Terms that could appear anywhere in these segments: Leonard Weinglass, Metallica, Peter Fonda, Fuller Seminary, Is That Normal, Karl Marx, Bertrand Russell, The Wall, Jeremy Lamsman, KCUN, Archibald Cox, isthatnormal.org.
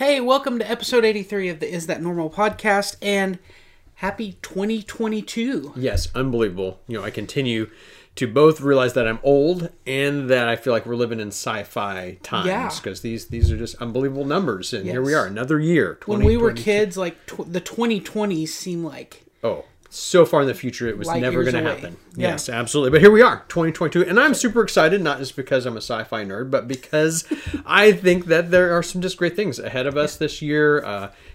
Hey, welcome to episode 83 of the Is That Normal podcast, and happy 2022. Yes, unbelievable. You know, I continue to both realize that I'm old and that I feel like we're living in sci-fi times because these are just unbelievable numbers, and here we are, another year. When we were kids, like the 2020s seemed like... Oh, so far in the future, it was never going to happen. Yeah. Yes, absolutely. But here we are, 2022. And I'm super excited, not just because I'm a sci-fi nerd, but because I think that there are some just great things ahead of us this year.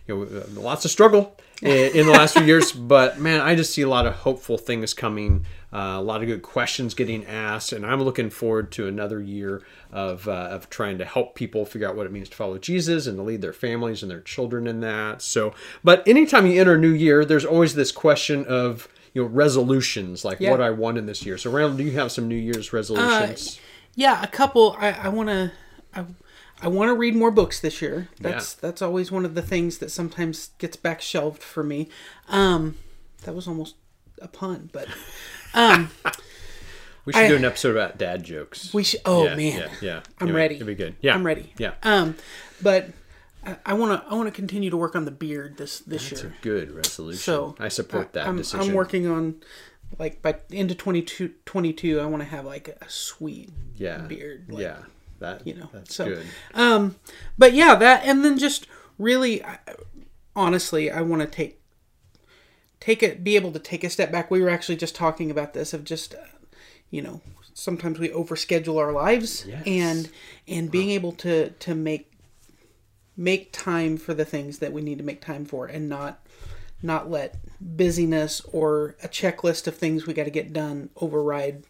You know, lots of struggle in the last few years. But, man, I just see a lot of hopeful things coming, a lot of good questions getting asked. And I'm looking forward to another year of trying to help people figure out what it means to follow Jesus and to lead their families and their children in that. So, but anytime you enter a new year, there's always this question of, you know, resolutions, like what I want in this year. So, Randall, do you have some New Year's resolutions? Yeah, a couple. I want to read more books this year. That's always one of the things that sometimes gets back shelved for me. That was almost a pun, but we should do an episode about dad jokes. We should. Oh yeah, man, yeah. I'm ready. It'd be good. Yeah, I'm ready. Yeah. But I want to continue to work on the beard this year. That's a good resolution. So I support that decision. I'm working on. Like by end of 2022, I want to have like a sweet beard. Like, yeah. That, you know, that's so good. But yeah, that, and then just really, honestly, I want to be able to take a step back. We were actually just talking about this of just, you know, sometimes we overschedule our lives and being able to make time for the things that we need to make time for, and not let busyness or a checklist of things we got to get done override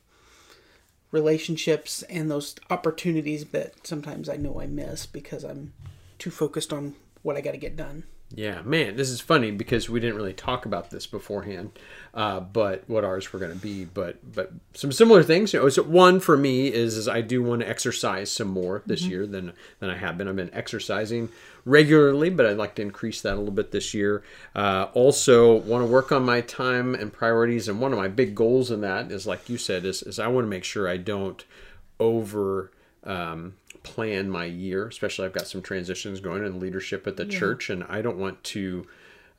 relationships and those opportunities that sometimes I know I miss because I'm too focused on what I got to get done. Yeah, man, this is funny because we didn't really talk about this beforehand, but what ours were going to be, but some similar things. You know, so one for me is I do want to exercise some more this year than I have been. I've been exercising regularly, but I'd like to increase that a little bit this year. Also want to work on my time and priorities. And one of my big goals in that is, like you said, is I want to make sure I don't plan my year, especially I've got some transitions going in leadership at the church, and I don't want to,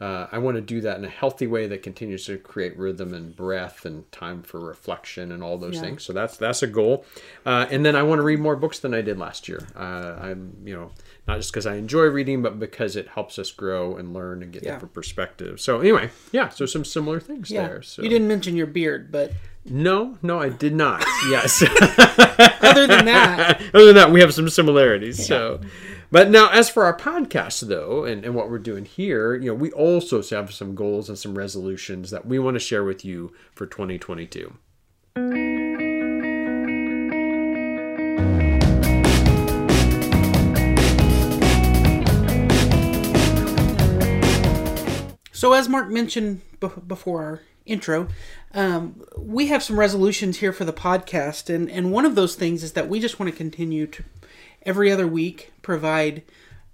I want to do that in a healthy way that continues to create rhythm and breath and time for reflection and all those things. So that's a goal. And then I want to read more books than I did last year. I'm, you know, not just because I enjoy reading, but because it helps us grow and learn and get different perspectives. So anyway, so some similar things there. So. You didn't mention your beard, but... No, I did not. Yes. Other than that, we have some similarities. Yeah. So, but now as for our podcast, though, and what we're doing here, you know, we also have some goals and some resolutions that we want to share with you for 2022. So as Mark mentioned before our intro, we have some resolutions here for the podcast, and one of those things is that we just want to continue to every other week provide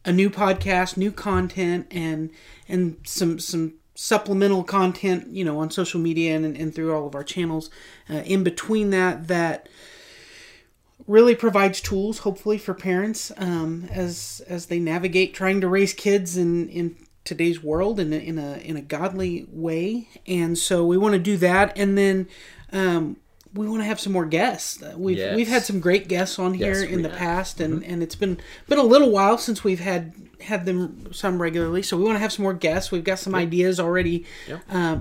a new podcast, new content, and some supplemental content, you know, on social media and through all of our channels. In between that really provides tools, hopefully, for parents as they navigate trying to raise kids in today's world in a godly way. And so we want to do that, and then we want to have some more guests. We've had some great guests on here in the past, and it's been a little while since we've had them some regularly, so we want to have some more guests. We've got some ideas already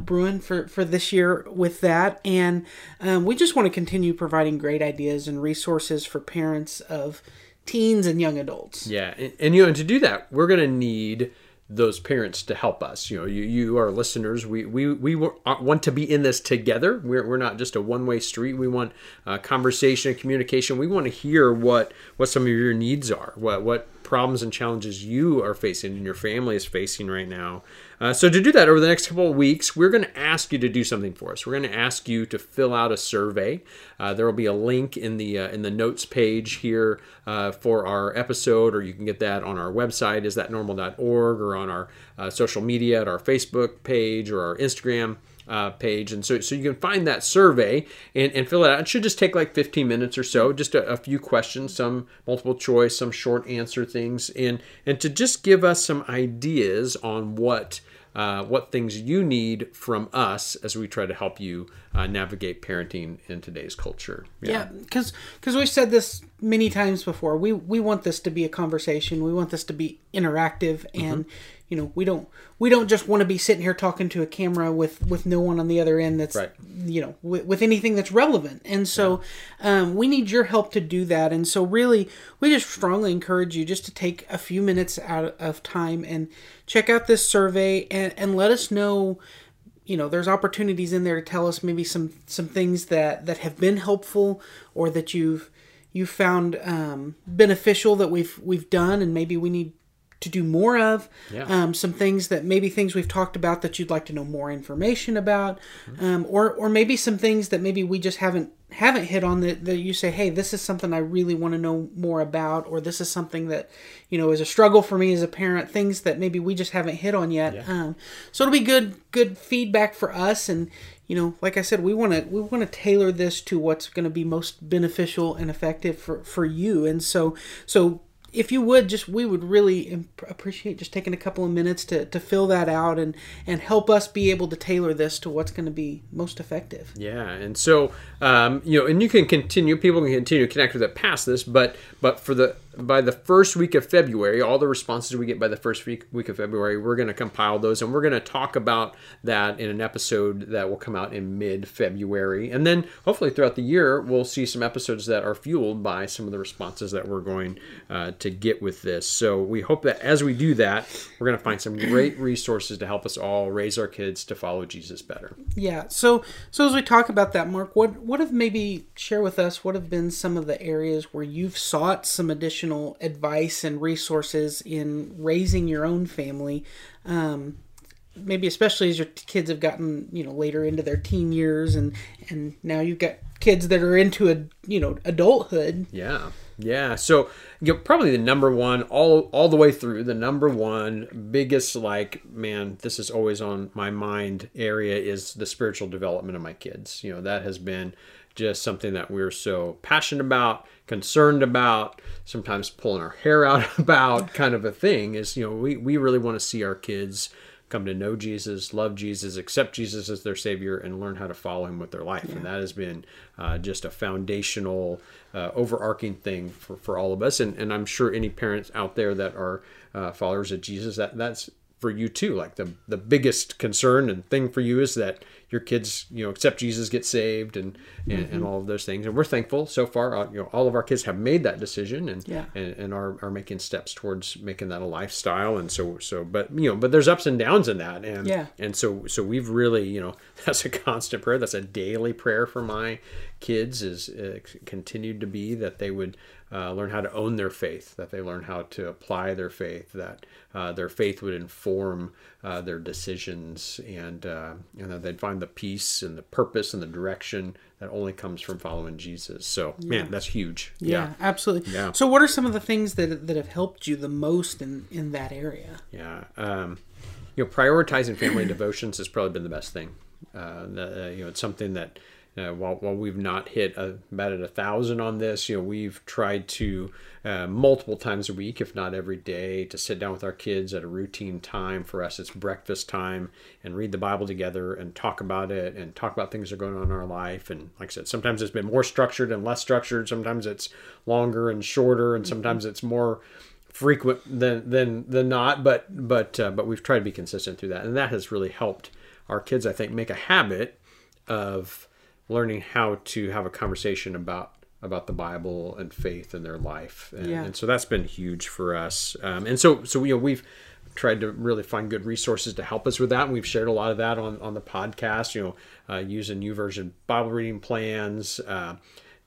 brewing for this year with that, and we just want to continue providing great ideas and resources for parents of teens and young adults. And you know, and to do that, we're going to need those parents to help us. You know, you are listeners. We want to be in this together. We're not just a one-way street. We want conversation and communication. We want to hear what some of your needs are, what problems and challenges you are facing and your family is facing right now. So to do that, over the next couple of weeks, we're going to ask you to do something for us. We're going to ask you to fill out a survey. There will be a link in the notes page here for our episode, or you can get that on our website, isthatnormal.org, or on our social media at our Facebook page or our Instagram. page. And so you can find that survey and fill it out. It should just take like 15 minutes or so, just a few questions, some multiple choice, some short answer things, and to just give us some ideas on what things you need from us as we try to help you navigate parenting in today's culture. Yeah, because we've said this many times before. We want this to be a conversation. We want this to be interactive, and you know, we don't just want to be sitting here talking to a camera with no one on the other end. That's right. You know, with anything that's relevant. And so we need your help to do that. And so really, we just strongly encourage you just to take a few minutes out of time and check out this survey and let us know. You know, there's opportunities in there to tell us maybe some things that have been helpful or that you found beneficial that we've done, and maybe we need to do more of. Yeah. Some things that maybe we've talked about that you'd like to know more information about, or maybe some things that maybe we just haven't hit on that you say, hey, this is something I really want to know more about, or this is something that, you know, is a struggle for me as a parent, things that maybe we just haven't hit on yet. Yeah. So it'll be good feedback for us. And, you know, like I said, we want to tailor this to what's going to be most beneficial and effective for you. And so if you would, we would really appreciate just taking a couple of minutes to fill that out and help us be able to tailor this to what's going to be most effective. Yeah, and so, you know, and people can continue to connect with it past this, but by the first week of February, all the responses we get by the first week of February, we're going to compile those, and we're going to talk about that in an episode that will come out in mid-February. And then hopefully throughout the year, we'll see some episodes that are fueled by some of the responses that we're going to get with this. So we hope that as we do that, we're going to find some great resources to help us all raise our kids to follow Jesus better. Yeah. So as we talk about that, Mark, what have been some of the areas where you've sought some additional advice and resources in raising your own family? Maybe especially as your kids have gotten, you know, later into their teen years, and now you've got kids that are into adulthood. Yeah. Yeah, so probably the number one, all the way through, the number one biggest, this is always on my mind area is the spiritual development of my kids. You know, that has been just something that we're so passionate about, concerned about, sometimes pulling our hair out about kind of a thing is, you know, we really want to see our kids come to know Jesus, love Jesus, accept Jesus as their Savior, and learn how to follow Him with their life. Yeah. And that has been just a foundational, overarching thing for all of us. And I'm sure any parents out there that are followers of Jesus, that's for you too. Like the biggest concern and thing for you is that your kids, you know, accept Jesus, get saved, and all of those things. And we're thankful so far, you know, all of our kids have made that decision and are making steps towards making that a lifestyle. And but there's ups and downs in that. And, and so we've really, you know, that's a constant prayer. That's a daily prayer for my kids is continued to be that they would learn how to own their faith, that they learn how to apply their faith, that their faith would inform their decisions, and that they'd find the peace and the purpose and the direction that only comes from following Jesus. So, man, that's huge. Yeah, absolutely. Yeah. So what are some of the things that have helped you the most in that area? Yeah. You know, prioritizing family devotions has probably been the best thing. You know, it's something that, while we've not hit about 1,000 on this, you know, we've tried to multiple times a week, if not every day, to sit down with our kids at a routine time. For us, it's breakfast time, and read the Bible together and talk about it and talk about things that are going on in our life. And like I said, sometimes it's been more structured and less structured. Sometimes it's longer and shorter, and sometimes it's more frequent than not. But we've tried to be consistent through that, and that has really helped our kids, I think, make a habit of learning how to have a conversation about the Bible and faith in their life. And so that's been huge for us. And so you know, we've tried to really find good resources to help us with that. And we've shared a lot of that on the podcast, you know, using YouVersion Bible reading plans,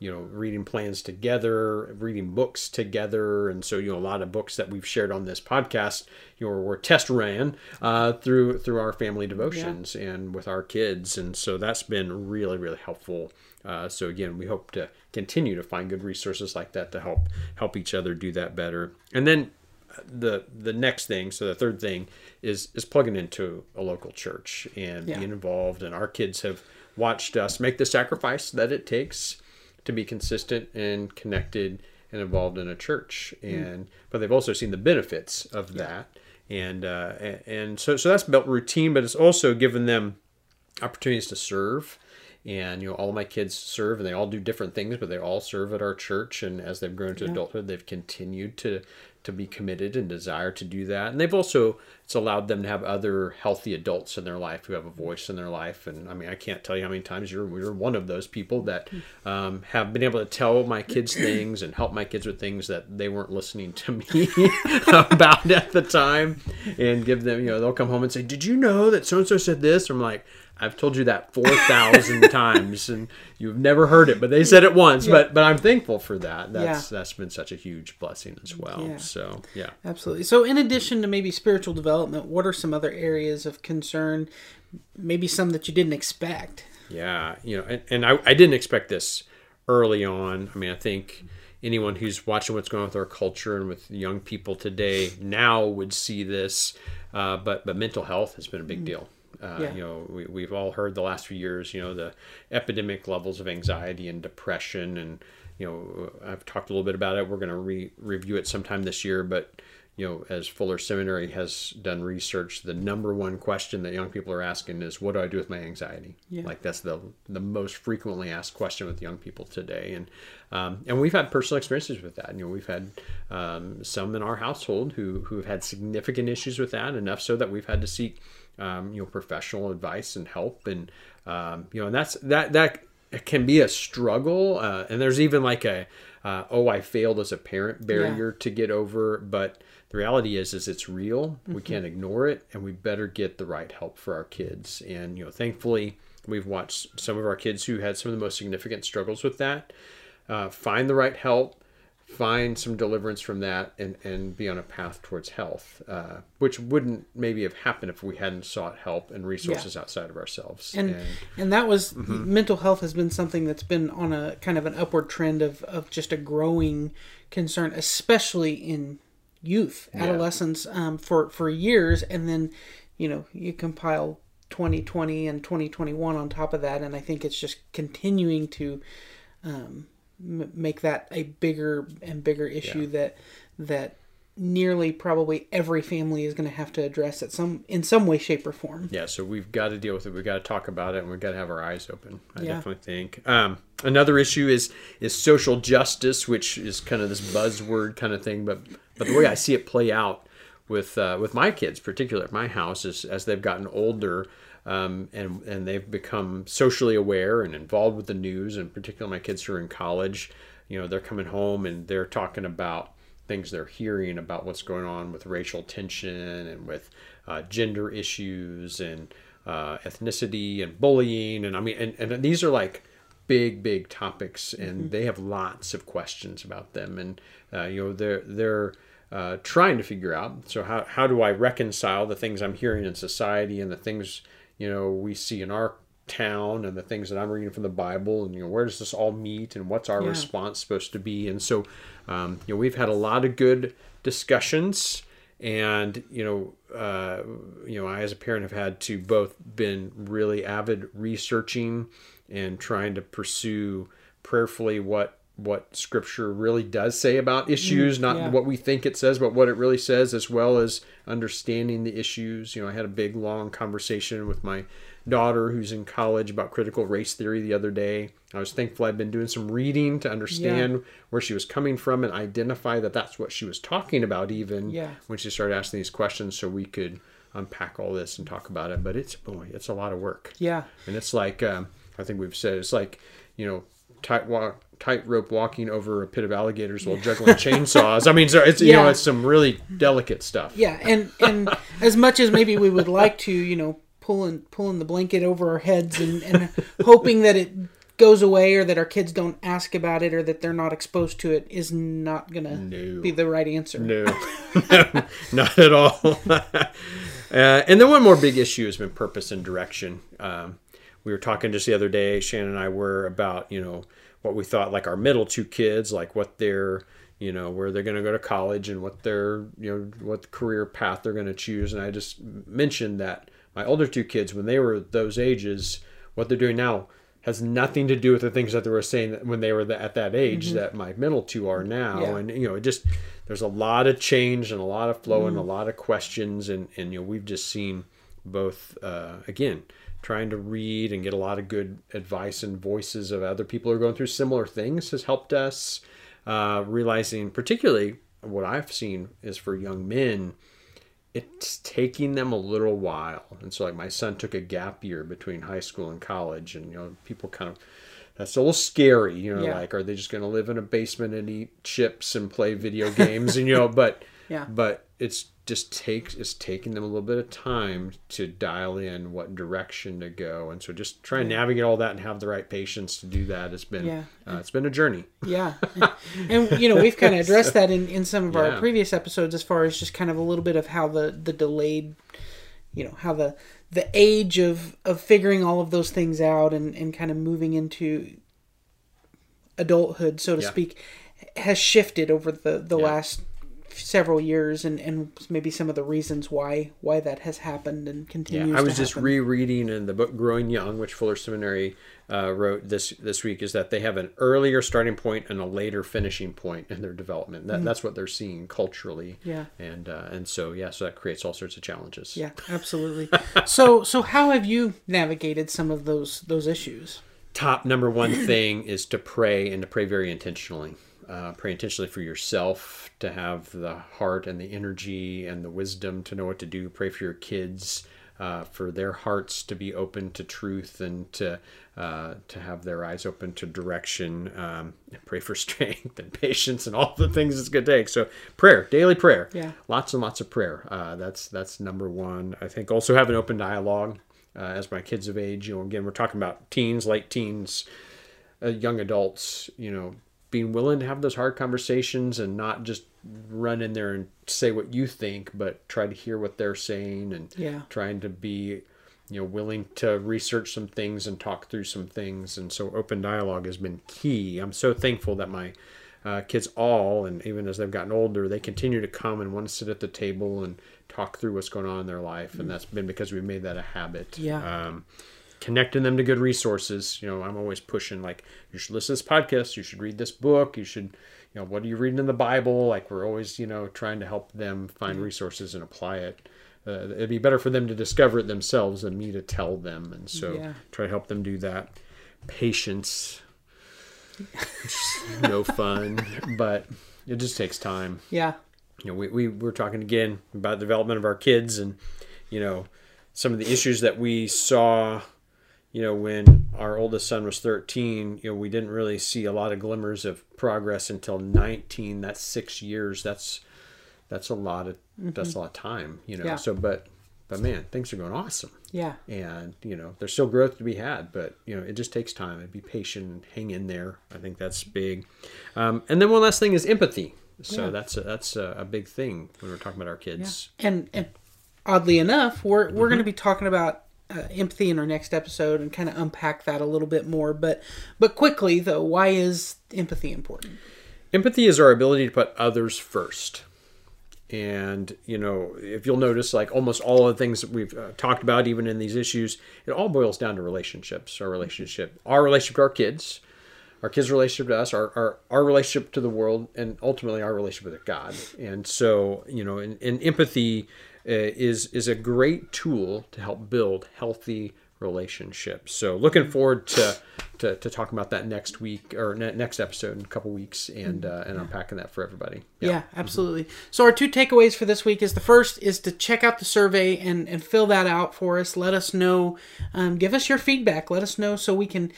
you know, reading plans together, reading books together. And so, you know, a lot of books that we've shared on this podcast, you know, were test ran through our family devotions and with our kids. And so that's been really, really helpful. So again, we hope to continue to find good resources like that to help each other do that better. And then the next thing, so the third thing is plugging into a local church and being involved. And our kids have watched us make the sacrifice that it takes to be consistent and connected and involved in a church. And but they've also seen the benefits of that. And so that's built routine, but it's also given them opportunities to serve. And, you know, all my kids serve, and they all do different things, but they all serve at our church. And as they've grown to adulthood, they've continued to be committed and desire to do that. And they've also, it's allowed them to have other healthy adults in their life who have a voice in their life. And I mean, I can't tell you how many times you're one of those people that have been able to tell my kids things and help my kids with things that they weren't listening to me about at the time, and give them, you know, they'll come home and say, "Did you know that so-and-so said this?" And I'm like, I've told you that 4,000 times, and you've never heard it, but they said it once. But I'm thankful for that. That's been such a huge blessing as well. So, absolutely. So in addition to maybe spiritual development, what are some other areas of concern, maybe some that you didn't expect? Yeah, you know, and I didn't expect this early on. I mean, I think anyone who's watching what's going on with our culture and with young people today now would see this, but mental health has been a big deal. You know, we've all heard the last few years, you know, the epidemic levels of anxiety and depression. And, you know, I've talked a little bit about it. We're going to review it sometime this year. But, you know, as Fuller Seminary has done research, the number one question that young people are asking is, what do I do with my anxiety? Like, that's the most frequently asked question with young people today. And we've had personal experiences with that. You know, we've had some in our household who have had significant issues with that, enough so that we've had to seek you know, professional advice and help. And, you know, and that can be a struggle. And there's even like I failed as a parent barrier to get over. But the reality is it's real. We can't ignore it, and we better get the right help for our kids. And, you know, thankfully we've watched some of our kids who had some of the most significant struggles with that, find the right help, find some deliverance from that, and be on a path towards health, which wouldn't maybe have happened if we hadn't sought help and resources outside of ourselves. And that was, mental health has been something that's been on a kind of an upward trend of just a growing concern, especially in youth, adolescents, for years. And then, you know, you compile 2020 and 2021 on top of that. And I think it's just continuing to, make that a bigger and bigger issue that nearly probably every family is going to have to address it in some way, shape, or form. Yeah, so we've got to deal with it. We've got to talk about it, and we've got to have our eyes open. I definitely think. Another issue is social justice, which is kind of this buzzword kind of thing. But the way I see it play out with my kids, particularly at my house, is as they've gotten older, and they've become socially aware and involved with the news, and particularly my kids who are in college, you know, they're coming home and they're talking about things they're hearing about what's going on with racial tension and with gender issues and ethnicity and bullying. And I mean, and these are like big topics, and they have lots of questions about them. And, you know, they're trying to figure out, so how do I reconcile the things I'm hearing in society and the things, you know, we see in our town and the things that I'm reading from the Bible, and, you know, where does this all meet, and what's our response supposed to be? And so, you know, we've had a lot of good discussions, and, you know, I as a parent have had to both been really avid researching and trying to pursue prayerfully what Scripture really does say about issues, not what we think it says, but what it really says, as well as understanding the issues. You know, I had a big, long conversation with my daughter who's in college about critical race theory the other day. I was thankful I'd been doing some reading to understand where she was coming from and identify that that's what she was talking about, even when she started asking these questions, so we could unpack all this and talk about it. But it's a lot of work. Yeah. And it's like, I think we've said, it's like, you know, tightrope walking over a pit of alligators while juggling chainsaws. I mean, so it's, you know, it's some really delicate stuff. Yeah. And as much as maybe we would like to, you know, pulling the blanket over our heads and hoping that it goes away, or that our kids don't ask about it, or that they're not exposed to it, is not going to be the right answer. No, not at all. And then one more big issue has been purpose and direction. We were talking just the other day, Shannon and I were, about, you know, what we thought, like our middle two kids, like what their, you know, where they're going to go to college and what their, you know, what career path they're going to choose. And I just mentioned that my older two kids, when they were those ages, what they're doing now has nothing to do with the things that they were saying when they were at that age mm-hmm. that my middle two are now. Yeah. And, you know, it just, there's a lot of change and a lot of flow mm-hmm. and a lot of questions. And, you know, we've just seen both, again, trying to read and get a lot of good advice and voices of other people who are going through similar things has helped us. Realizing particularly what I've seen is for young men, it's taking them a little while. And so like my son took a gap year between high school and college, and, you know, people kind of, that's a little scary, you know, yeah. like, are they just going to live in a basement and eat chips and play video games? And, you know, but it's just taking them a little bit of time to dial in what direction to go. And so just try and navigate all that and have the right patience to do that. It's been, it's been a journey. Yeah. And, you know, we've kind of addressed that in some of our previous episodes, as far as just kind of a little bit of how the delayed, you know, how the age of figuring all of those things out and kind of moving into adulthood, so to speak, has shifted over the last several years, and maybe some of the reasons why that has happened and continues. Yeah, I was just rereading in the book Growing Young, which Fuller Seminary wrote this week, is that they have an earlier starting point and a later finishing point in their development. That's what they're seeing culturally. Yeah, and so that creates all sorts of challenges. Yeah, absolutely. So how have you navigated some of those issues? Top number one thing is to pray, and to pray very intentionally. Pray intentionally for yourself, to have the heart and the energy and the wisdom to know what to do. Pray for your kids, for their hearts to be open to truth and to have their eyes open to direction. And pray for strength and patience and all the things it's going to take. So prayer, daily prayer. Yeah. Lots and lots of prayer. That's number one. I think also have an open dialogue as my kids of age. You know, again, we're talking about teens, late teens, young adults, you know, being willing to have those hard conversations and not just run in there and say what you think, but try to hear what they're saying, and trying to be, you know, willing to research some things and talk through some things. And so open dialogue has been key. I'm so thankful that my kids all, and even as they've gotten older, they continue to come and want to sit at the table and talk through what's going on in their life. Mm-hmm. And that's been because we made that a habit. Yeah. Connecting them to good resources. You know, I'm always pushing, like, you should listen to this podcast, you should read this book, you should, you know, what are you reading in the Bible? Like, we're always, you know, trying to help them find resources and apply it. It'd be better for them to discover it themselves than me to tell them. And so try to help them do that. Patience. No fun, but it just takes time. Yeah. You know, we're talking again about development of our kids, and, you know, some of the issues that we saw, you know, when our oldest son was 13, you know, we didn't really see a lot of glimmers of progress until 19. That's 6 years. That's a lot of mm-hmm. that's a lot of time, you know. Yeah. So, but man, things are going awesome. Yeah. And, you know, there's still growth to be had, but, you know, it just takes time. And be patient and hang in there. I think that's big. And then one last thing is empathy. So that's a big thing when we're talking about our kids. Yeah. And oddly enough, we're going to be talking about empathy in our next episode and kind of unpack that a little bit more, but quickly though, why is empathy important? Empathy is our ability to put others first. And, you know, if you'll notice, like almost all of the things that we've talked about, even in these issues, it all boils down to relationships, our relationship to our kids' relationship to us, our relationship to the world, and ultimately our relationship with God. And so, you know, in empathy, is a great tool to help build healthy relationships. So looking forward to talking about that next week, or next episode in a couple weeks, and unpacking that for everybody. Yeah, absolutely. Mm-hmm. So our two takeaways for this week is, the first is to check out the survey and fill that out for us. Let us know, give us your feedback. Let us know so we can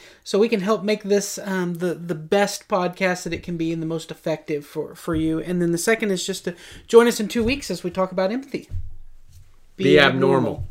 help make this the best podcast that it can be and the most effective for you. And then the second is just to join us in 2 weeks as we talk about empathy. Be abnormal.